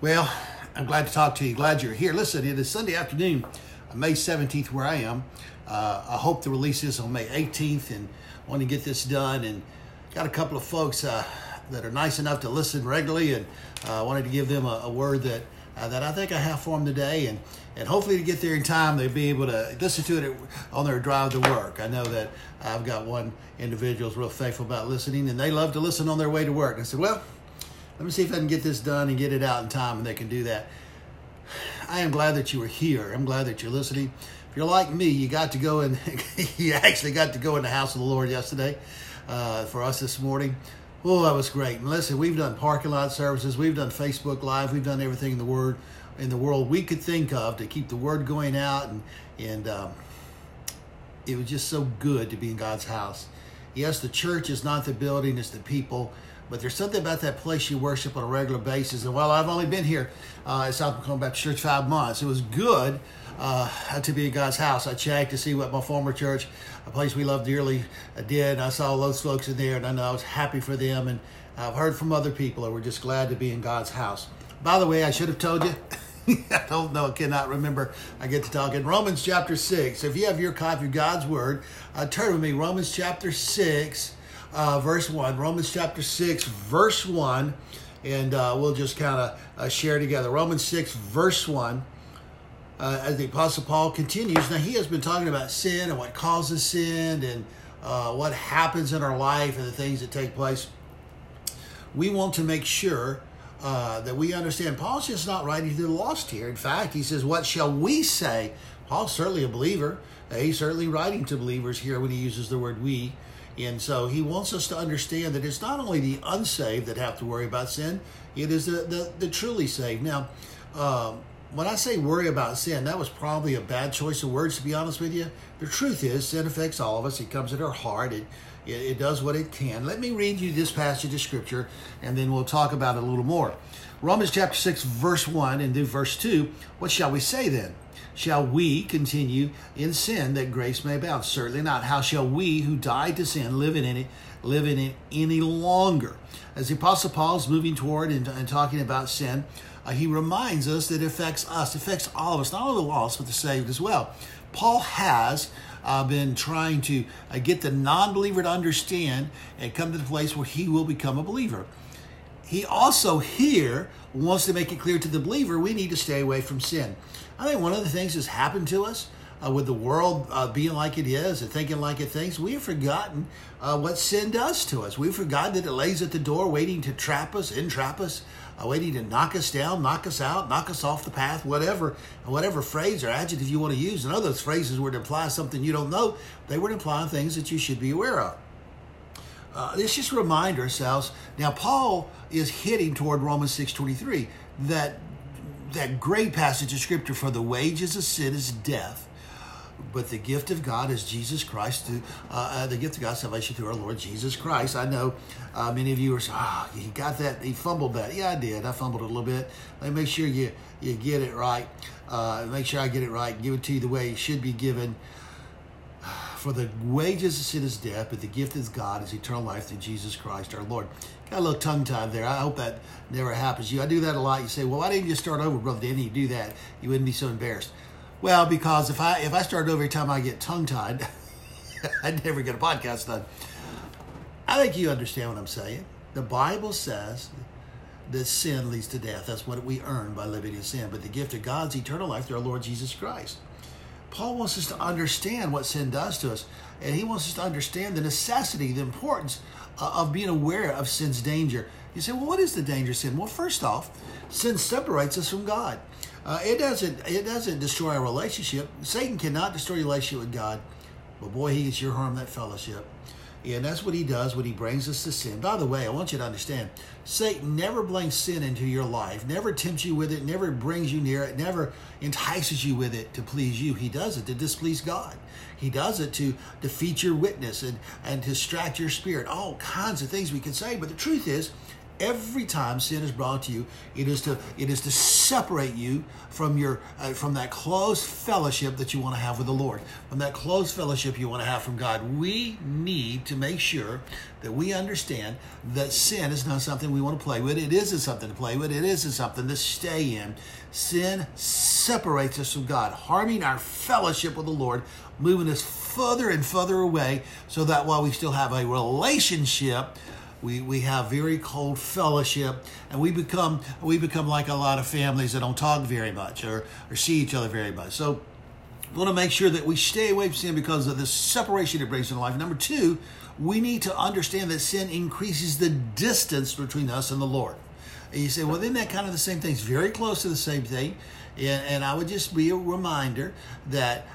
Well, I'm glad to talk to you. Glad you're here. Listen, it is Sunday afternoon, May 17th, where I am. I hope the release is on May 18th, and I want to get this done. And got a couple of folks that are nice enough to listen regularly, and I wanted to give them a word that I think I have for them today, and hopefully to get there in time, they'll be able to listen to it on their drive to work. I know that I've got one individual who's real faithful about listening, and they love to listen on their way to work. And I said, well, let me see if I can get this done and get it out in time, and they can do that. I am glad that you are here. I'm glad that you're listening. If you're like me, you actually got to go in the house of the Lord yesterday for us this morning. Oh, that was great. And listen, we've done parking lot services. We've done Facebook Live. We've done everything in the world we could think of to keep the word going out. And it was just so good to be in God's house. Yes, the church is not the building, it's the people. But there's something about that place you worship on a regular basis. And while I've only been here at South Macon Baptist Church 5 months, it was good to be in God's house. I checked to see what my former church, a place we loved dearly, did. I saw those folks in there, and I know I was happy for them. And I've heard from other people that were just glad to be in God's house. By the way, I should have told you. I don't know. I cannot remember. I get to talk in Romans chapter 6. If you have your copy of God's Word, turn with me. Romans chapter 6. Verse 1, Romans chapter 6, verse 1, and we'll just kind of share together. Romans 6, verse 1, as the Apostle Paul continues. Now, he has been talking about sin and what causes sin and what happens in our life and the things that take place. We want to make sure that we understand. Paul's just not writing to the lost here. In fact, he says, what shall we say? Paul's certainly a believer. He's certainly writing to believers here when he uses the word we. And so he wants us to understand that it's not only the unsaved that have to worry about sin, it is the truly saved. Now, when I say worry about sin, that was probably a bad choice of words, to be honest with you. The truth is, sin affects all of us. It comes at our heart. It does what it can. Let me read you this passage of Scripture, and then we'll talk about it a little more. Romans chapter 6, verse 1, and then verse 2. What shall we say then? Shall we continue in sin that grace may abound? Certainly not. How shall we who died to sin live in it any longer? As the Apostle Paul is moving toward and talking about sin, he reminds us that it affects us, affects all of us, not only the lost, but the saved as well. Paul has been trying to get the non-believer to understand and come to the place where he will become a believer. He also here wants to make it clear to the believer we need to stay away from sin. I think one of the things that's happened to us with the world being like it is and thinking like it thinks, we have forgotten what sin does to us. We've forgotten that it lays at the door waiting to entrap us, waiting to knock us down, knock us out, knock us off the path, whatever phrase or adjective you want to use. And other phrases were to imply something you don't know. They were to imply things that you should be aware of. Let's just remind ourselves. Now, Paul is hitting toward Romans 6:23, that great passage of Scripture, for the wages of sin is death, but the gift of God is Jesus Christ, the gift of God's salvation through our Lord Jesus Christ. I know many of you are saying, he got that, he fumbled that. Yeah, I did. I fumbled it a little bit. Let me make sure you get it right. Make sure I get it right. Give it to you the way it should be given. For the wages of sin is death, but the gift of God is eternal life through Jesus Christ our Lord. Got a little tongue-tied there. I hope that never happens to you. I do that a lot. You say, well, why didn't you start over, Brother Danny? You do that, you wouldn't be so embarrassed. Well, because if I start over every time I get tongue-tied, I'd never get a podcast done. I think you understand what I'm saying. The Bible says that sin leads to death. That's what we earn by living in sin. But the gift of God's eternal life through our Lord Jesus Christ. Paul wants us to understand what sin does to us, and he wants us to understand the necessity, the importance of being aware of sin's danger. You say, well, what is the danger of sin? Well, first off, sin separates us from God. It doesn't destroy our relationship. Satan cannot destroy your relationship with God, but boy, he can sure harm that fellowship. And that's what he does when he brings us to sin. By the way, I want you to understand, Satan never brings sin into your life, never tempts you with it, never brings you near it, never entices you with it to please you. He does it to displease God. He does it to defeat your witness and distract your spirit. All kinds of things we can say, but the truth is, Every time sin is brought to you, it is to separate you from that close fellowship that you want to have with the Lord, from that close fellowship you want to have from God. We need to make sure that we understand that sin is not something we want to play with. It isn't something to play with. It isn't something to stay in. Sin separates us from God, harming our fellowship with the Lord, moving us further and further away, so that while we still have a relationship, we have very cold fellowship, and we become like a lot of families that don't talk very much or see each other very much. So we want to make sure that we stay away from sin because of the separation it brings in life. Number two, we need to understand that sin increases the distance between us and the Lord. And you say, well, isn't that kind of the same thing? It's very close to the same thing. And I would just be a reminder that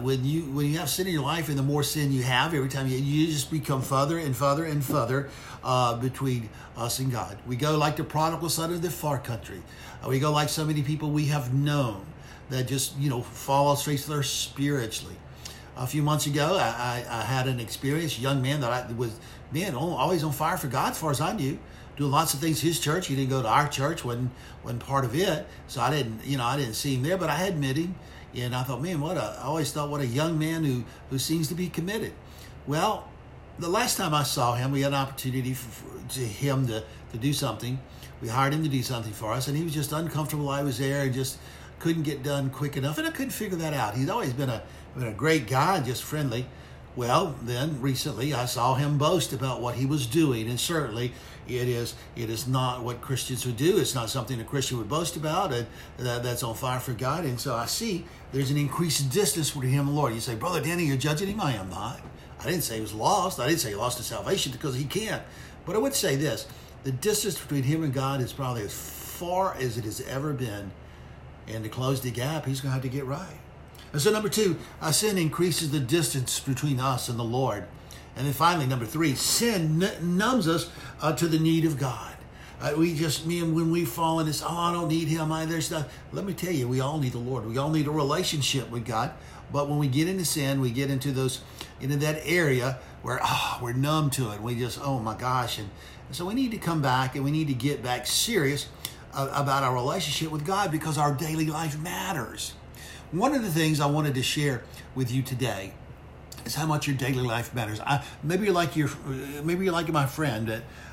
when you have sin in your life, and the more sin you have, every time you just become further and further and further between us and God. We go like the prodigal son of the far country. We go like so many people we have known that just, fall off straight to their spiritually. A few months ago, I had an experience, a young man that was always on fire for God as far as I knew. Doing lots of things his church. He didn't go to our church, wasn't part of it. So I didn't, I didn't see him there, but I had met him, and I thought, I always thought what a young man who seems to be committed. Well, the last time I saw him, we had an opportunity to do something. We hired him to do something for us, and he was just uncomfortable. I was there and just couldn't get done quick enough, and I couldn't figure that out. He's always been a great guy and just friendly. Well, then recently I saw him boast about what he was doing, and certainly it is not what Christians would do. It's not something a Christian would boast about, and that's on fire for God. And so I see there's an increased distance between him and the Lord. You say, Brother Danny, you're judging him? I am not. I didn't say he was lost. I didn't say he lost his salvation because he can't. But I would say this, the distance between him and God is probably as far as it has ever been. And to close the gap, he's going to have to get right. And so number two, sin increases the distance between us and the Lord. And then finally, number three, sin numbs us to the need of God. When we fall in this, I don't need him. Let me tell you, we all need the Lord. We all need a relationship with God. But when we get into sin, we get into that area where we're numb to it. We just, oh my gosh. And so we need to come back, and we need to get back serious about our relationship with God, because our daily life matters. One of the things I wanted to share with you today is how much your daily life matters. Maybe you're like my friend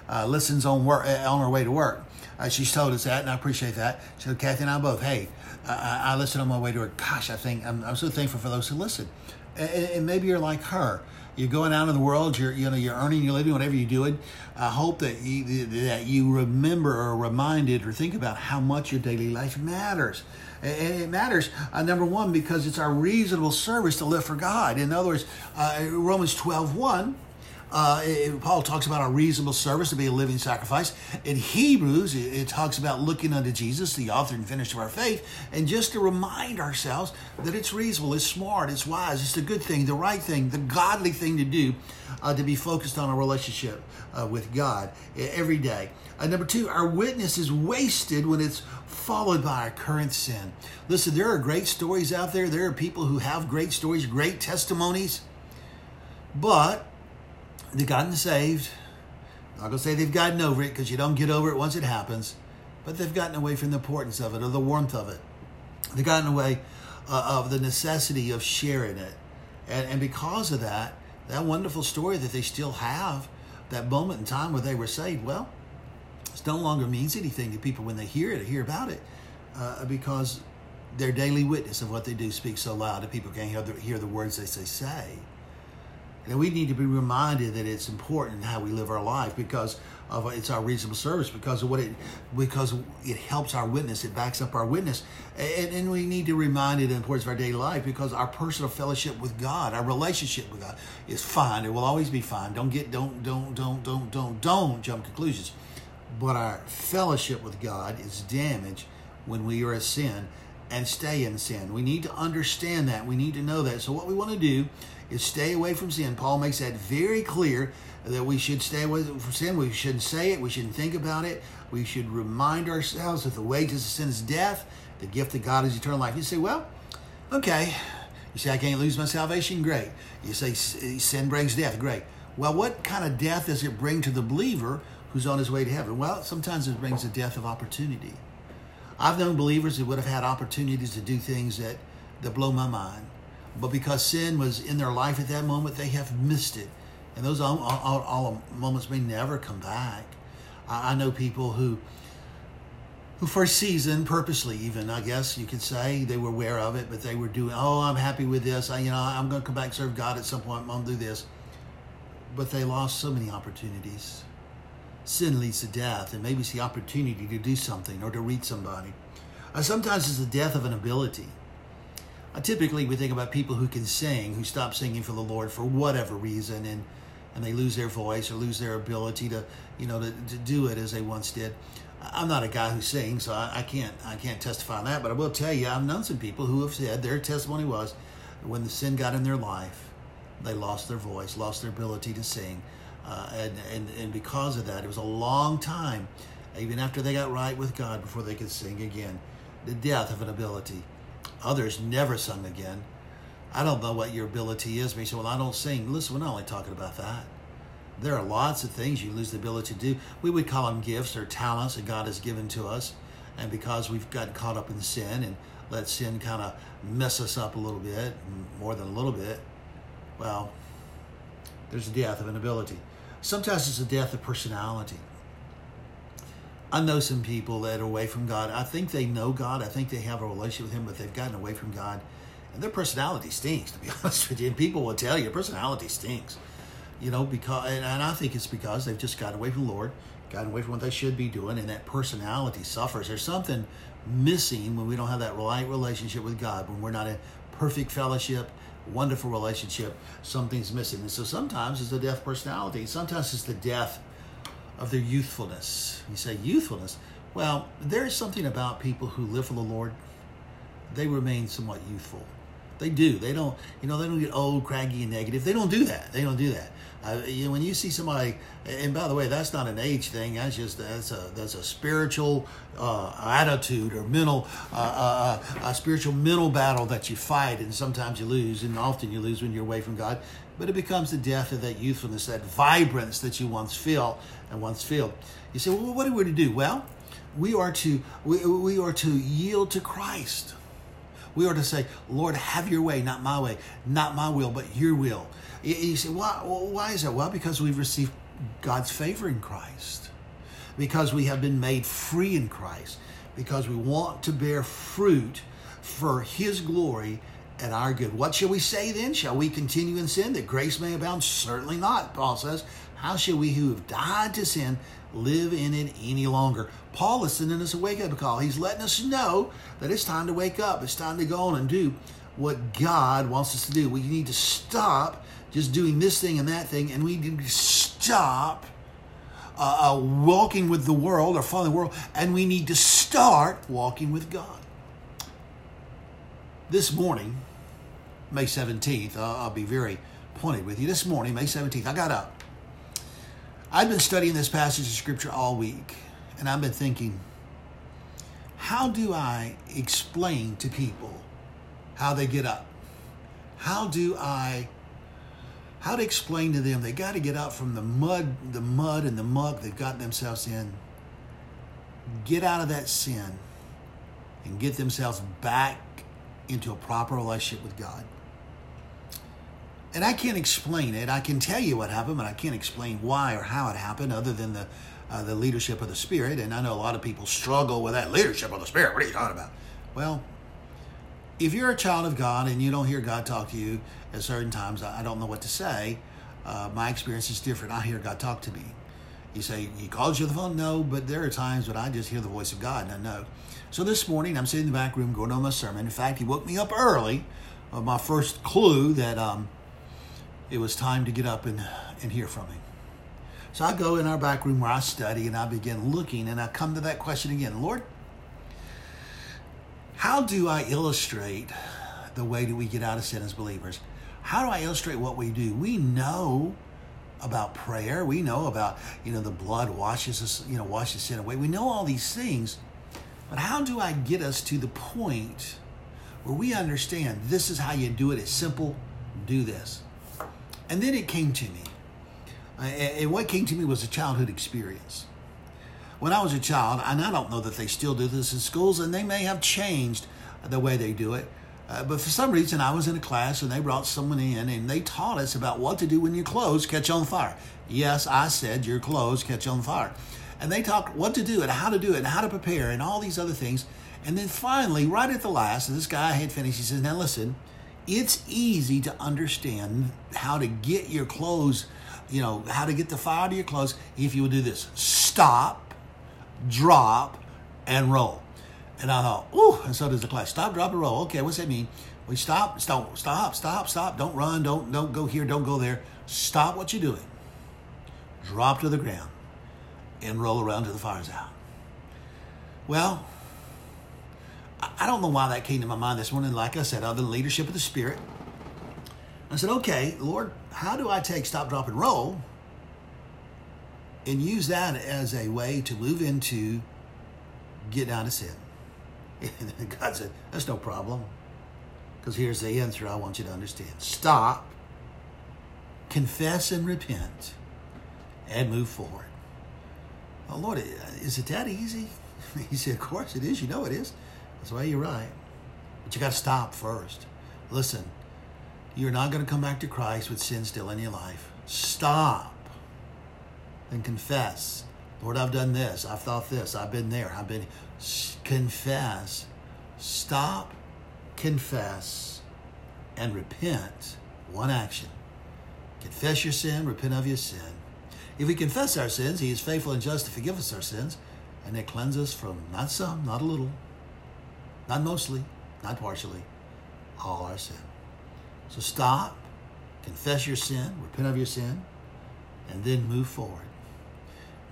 that listens on her way to work. She's told us that, and I appreciate that. So Kathy and I both, hey, I listen on my way to work. Gosh, I think I'm so thankful for those who listen. And maybe you're like her. You're going out in the world. You're earning your living, whatever you're doing. I hope that you remember or reminded or think about how much your daily life matters. And it matters, number one, because it's our reasonable service to live for God. In other words, Romans 12:1, Paul talks about our reasonable service to be a living sacrifice. In Hebrews, it talks about looking unto Jesus, the author and finisher of our faith, and just to remind ourselves that it's reasonable, it's smart, it's wise, it's the good thing, the right thing, the godly thing to do, to be focused on a relationship with God every day. Number two, our witness is wasted when it's followed by our current sin. Listen, there are great stories out there. There are people who have great stories, great testimonies, but they've gotten saved. I'm not going to say they've gotten over it, because you don't get over it once it happens, but they've gotten away from the importance of it or the warmth of it. They've gotten away of the necessity of sharing it. And because of that wonderful story that they still have, that moment in time where they were saved, well, it no longer means anything to people when they hear it or hear about it, because their daily witness of what they do speaks so loud that people can't hear the words they say. And we need to be reminded that it's important how we live our life, because of it's our reasonable service, because it helps our witness, it backs up our witness. And we need to remind it of the importance of our daily life, because our personal fellowship with God, our relationship with God is fine. It will always be fine. Don't jump to conclusions. But our fellowship with God is damaged when we are in sin and stay in sin. We need to understand that. We need to know that. So what we want to do is stay away from sin. Paul makes that very clear, that we should stay away from sin. We shouldn't say it. We shouldn't think about it. We should remind ourselves that the wages of sin is death. The gift of God is eternal life. You say, well, okay. You say, I can't lose my salvation? Great. You say, sin brings death? Great. Well, what kind of death does it bring to the believer who's on his way to heaven. Well, sometimes it brings a death of opportunity. I've known believers who would have had opportunities to do things that blow my mind, but because sin was in their life at that moment, they have missed it. And those all moments may never come back. I know people who for a season, purposely even, I guess you could say, they were aware of it, but they were doing, oh, I'm happy with this. I'm going to come back and serve God at some point. I'm going to do this. But they lost so many opportunities. Sin leads to death, and maybe it's the opportunity to do something or to reach somebody. Sometimes it's the death of an ability. Typically, we think about people who can sing, who stop singing for the Lord for whatever reason, and they lose their voice or lose their ability to do it as they once did. I'm not a guy who sings, so I can't testify on that, but I will tell you, I've known some people who have said their testimony was when the sin got in their life, they lost their voice, lost their ability to sing. And because of that, it was a long time, even after they got right with God, before they could sing again. The death of an ability. Others never sung again. I don't know what your ability is. But you say, well, I don't sing. Listen, we're not only talking about that. There are lots of things you lose the ability to do. We would call them gifts or talents that God has given to us. And because we've gotten caught up in sin and let sin kind of mess us up a little bit, more than a little bit, well, there's the death of an ability. Sometimes it's the death of personality. I know some people that are away from God. I think they know God. I think they have a relationship with Him, but they've gotten away from God. And their personality stinks, to be honest with you. And people will tell you, personality stinks. Because I think it's because they've just gotten away from the Lord, gotten away from what they should be doing, and that personality suffers. There's something missing when we don't have that right relationship with God, when we're not in perfect fellowship, wonderful relationship, something's missing. And so sometimes it's the death of personality. Sometimes it's the death of their youthfulness. You say youthfulness. Well, there is something about people who live for the Lord. They remain somewhat youthful. They do. They don't. They don't get old, craggy, and negative. They don't do that. When you see somebody, and by the way, that's not an age thing. That's just that's a spiritual attitude or mental battle that you fight, and sometimes you lose, and often you lose when you're away from God. But it becomes the death of that youthfulness, that vibrance that you once feel and once feel. You say, well, what are we to do? Well, we are to yield to Christ. We are to say, Lord, have your way, not my will, but your will. You say, why is that? Well, because we've received God's favor in Christ, because we have been made free in Christ, because we want to bear fruit for His glory and our good. What shall we say then? Shall we continue in sin that grace may abound? Certainly not, Paul says. How shall we who have died to sin live in it any longer? Paul is sending us a wake-up call. He's letting us know that it's time to wake up. It's time to go on and do what God wants us to do. We need to stop just doing this thing and that thing, and we need to stop walking with the world or following the world, and we need to start walking with God. This morning, May 17th, I'll be very pointed with you. This morning, May 17th, I got up. I've been studying this passage of Scripture all week, and I've been thinking, how do I explain to people how they get up? How to explain to them they got to get up from the mud and the muck they've gotten themselves in, get out of that sin, and get themselves back into a proper relationship with God. And I can't explain it. I can tell you what happened, but I can't explain why or how it happened other than the leadership of the Spirit. And I know a lot of people struggle with that leadership of the Spirit. What are you talking about? Well, if you're a child of God and you don't hear God talk to you at certain times, I don't know what to say. My experience is different. I hear God talk to me. You say, he calls you on the phone? No, but there are times when I just hear the voice of God and I know. So this morning, I'm sitting in the back room going on my sermon. In fact, he woke me up early of my first clue that it was time to get up and hear from him. So I go in our back room where I study and I begin looking and I come to that question again. Lord, how do I illustrate the way that we get out of sin as believers? How do I illustrate what we do? We know about prayer. We know about, the blood washes us, washes sin away. We know all these things, but how do I get us to the point where we understand this is how you do it? It's simple. Do this. And then it came to me. And what came to me was a childhood experience. When I was a child, and I don't know that they still do this in schools, and they may have changed the way they do it, but for some reason I was in a class and they brought someone in and they taught us about what to do when your clothes catch on fire. Yes, I said your clothes catch on fire. And they taught what to do and how to do it and how to prepare and all these other things. And then finally, right at the last, and this guy had finished, he says, now listen, it's easy to understand how to get your clothes, you know, how to get the fire to your clothes if you will do this. Stop, drop, and roll. And I thought, ooh, and so does the class. Stop, drop, and roll. Okay, what's that mean? We stop. Don't run, don't go here, don't go there. Stop what you're doing. Drop to the ground and roll around till the fire's out. Well, I don't know why that came to my mind this morning. Like I said, other than leadership of the Spirit, I said, okay, Lord, how do I take stop, drop, and roll and use that as a way to move into getting out of sin? And God said, that's no problem, because here's the answer I want you to understand. Stop, confess, and repent, and move forward. Oh, Lord, is it that easy? He said, of course it is. You know it is. That's why you're right. But you got to stop first. Listen, you're not going to come back to Christ with sin still in your life. Stop and confess. Lord, I've done this. I've thought this. I've been there. Confess. Stop, confess, and repent. One action. Confess your sin, repent of your sin. If we confess our sins, he is faithful and just to forgive us our sins and to cleanse us from not some, not a little, not mostly, not partially, all our sin. So stop, confess your sin, repent of your sin, and then move forward.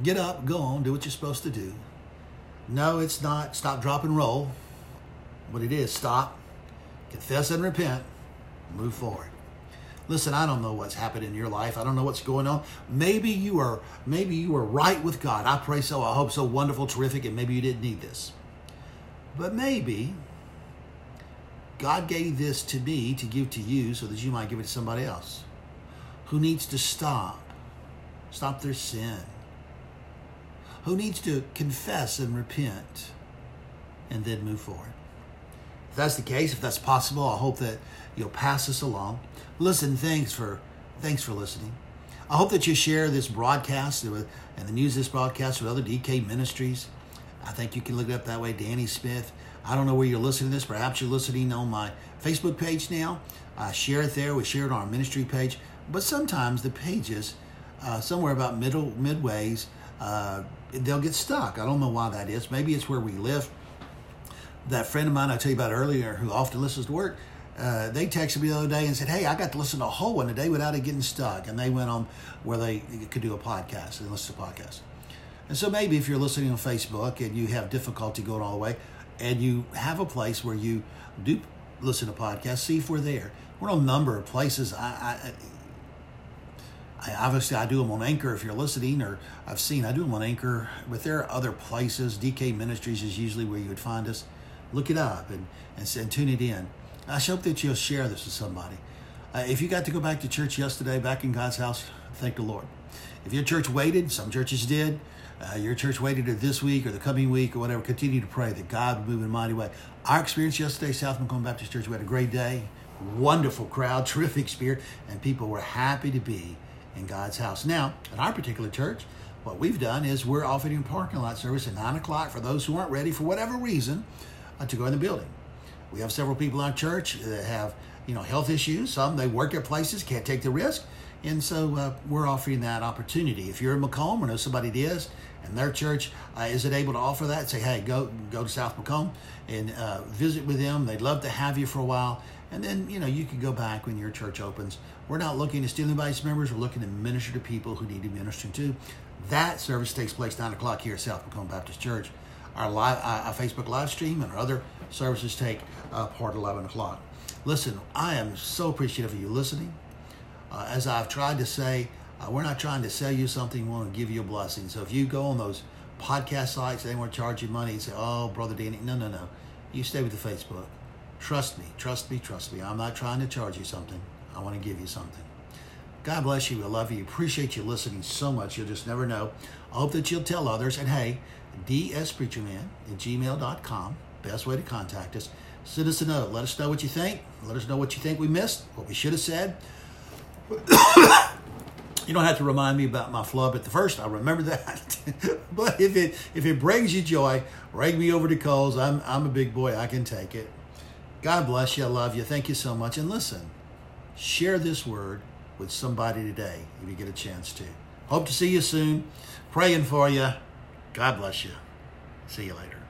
Get up, go on, do what you're supposed to do. No, it's not stop, drop, and roll. What it is, stop, confess, and repent, move forward. Listen, I don't know what's happened in your life. I don't know what's going on. Maybe you are right with God. I pray so, I hope so, wonderful, terrific, and maybe you didn't need this. But maybe God gave this to me to give to you so that you might give it to somebody else who needs to stop their sin, who needs to confess and repent and then move forward. If that's the case, if that's possible, I hope that you'll pass this along. Listen, thanks for listening. I hope that you share this broadcast and the news of this broadcast with other DK Ministries. I think you can look it up that way, Danny Smith. I don't know where you're listening to this. Perhaps you're listening on my Facebook page now. Share it there. We share it on our ministry page. But sometimes the pages, somewhere about midways, they'll get stuck. I don't know why that is. Maybe it's where we live. That friend of mine I tell you about earlier who often listens to work, they texted me the other day and said, hey, I got to listen to a whole one today without it getting stuck. And they went on where they could do a podcast and listen to podcasts. And so maybe if you're listening on Facebook and you have difficulty going all the way and you have a place where you do listen to podcasts, see if we're there. We're on a number of places. I obviously, I do them on Anchor if you're listening, or I've seen I do them on Anchor, but there are other places. DK Ministries is usually where you would find us. Look it up and tune it in. I hope that you'll share this with somebody. If you got to go back to church yesterday, back in God's house, thank the Lord. If your church waited, some churches did, your church waited this week or the coming week or whatever, continue to pray that God would move in a mighty way. Our experience yesterday, South Macon Baptist Church, we had a great day, wonderful crowd, terrific spirit, and people were happy to be in God's house. Now, at our particular church, what we've done is we're offering a parking lot service at 9 o'clock for those who aren't ready for whatever reason to go in the building. We have several people in our church that have, health issues. Some, they work at places, can't take the risk. And so we're offering that opportunity. If you're in Macomb or know somebody that is, and their church isn't able to offer that, say, hey, go to South Macomb and visit with them. They'd love to have you for a while. And then, you can go back when your church opens. We're not looking to steal anybody's members. We're looking to minister to people who need to minister to. That service takes place 9 o'clock here at South Macon Baptist Church. Our Facebook live stream and our other services take part 11 o'clock. Listen, I am so appreciative of you listening. As I've tried to say, we're not trying to sell you something. We want to give you a blessing. So if you go on those podcast sites, they won't charge you money and say, oh, Brother Danny. No. You stay with the Facebook. Trust me. I'm not trying to charge you something. I want to give you something. God bless you. I love you. Appreciate you listening so much. You'll just never know. I hope that you'll tell others. And hey, dspreacherman@gmail.com, best way to contact us. Send us a note. Let us know what you think. Let us know what you think we missed, what we should have said. You don't have to remind me about my flub at the first. I remember that. But if it brings you joy, rake me over to Coles. I'm a big boy. I can take it. God bless you. I love you. Thank you so much. And listen, share this word with somebody today if you get a chance to. Hope to see you soon. Praying for you. God bless you. See you later.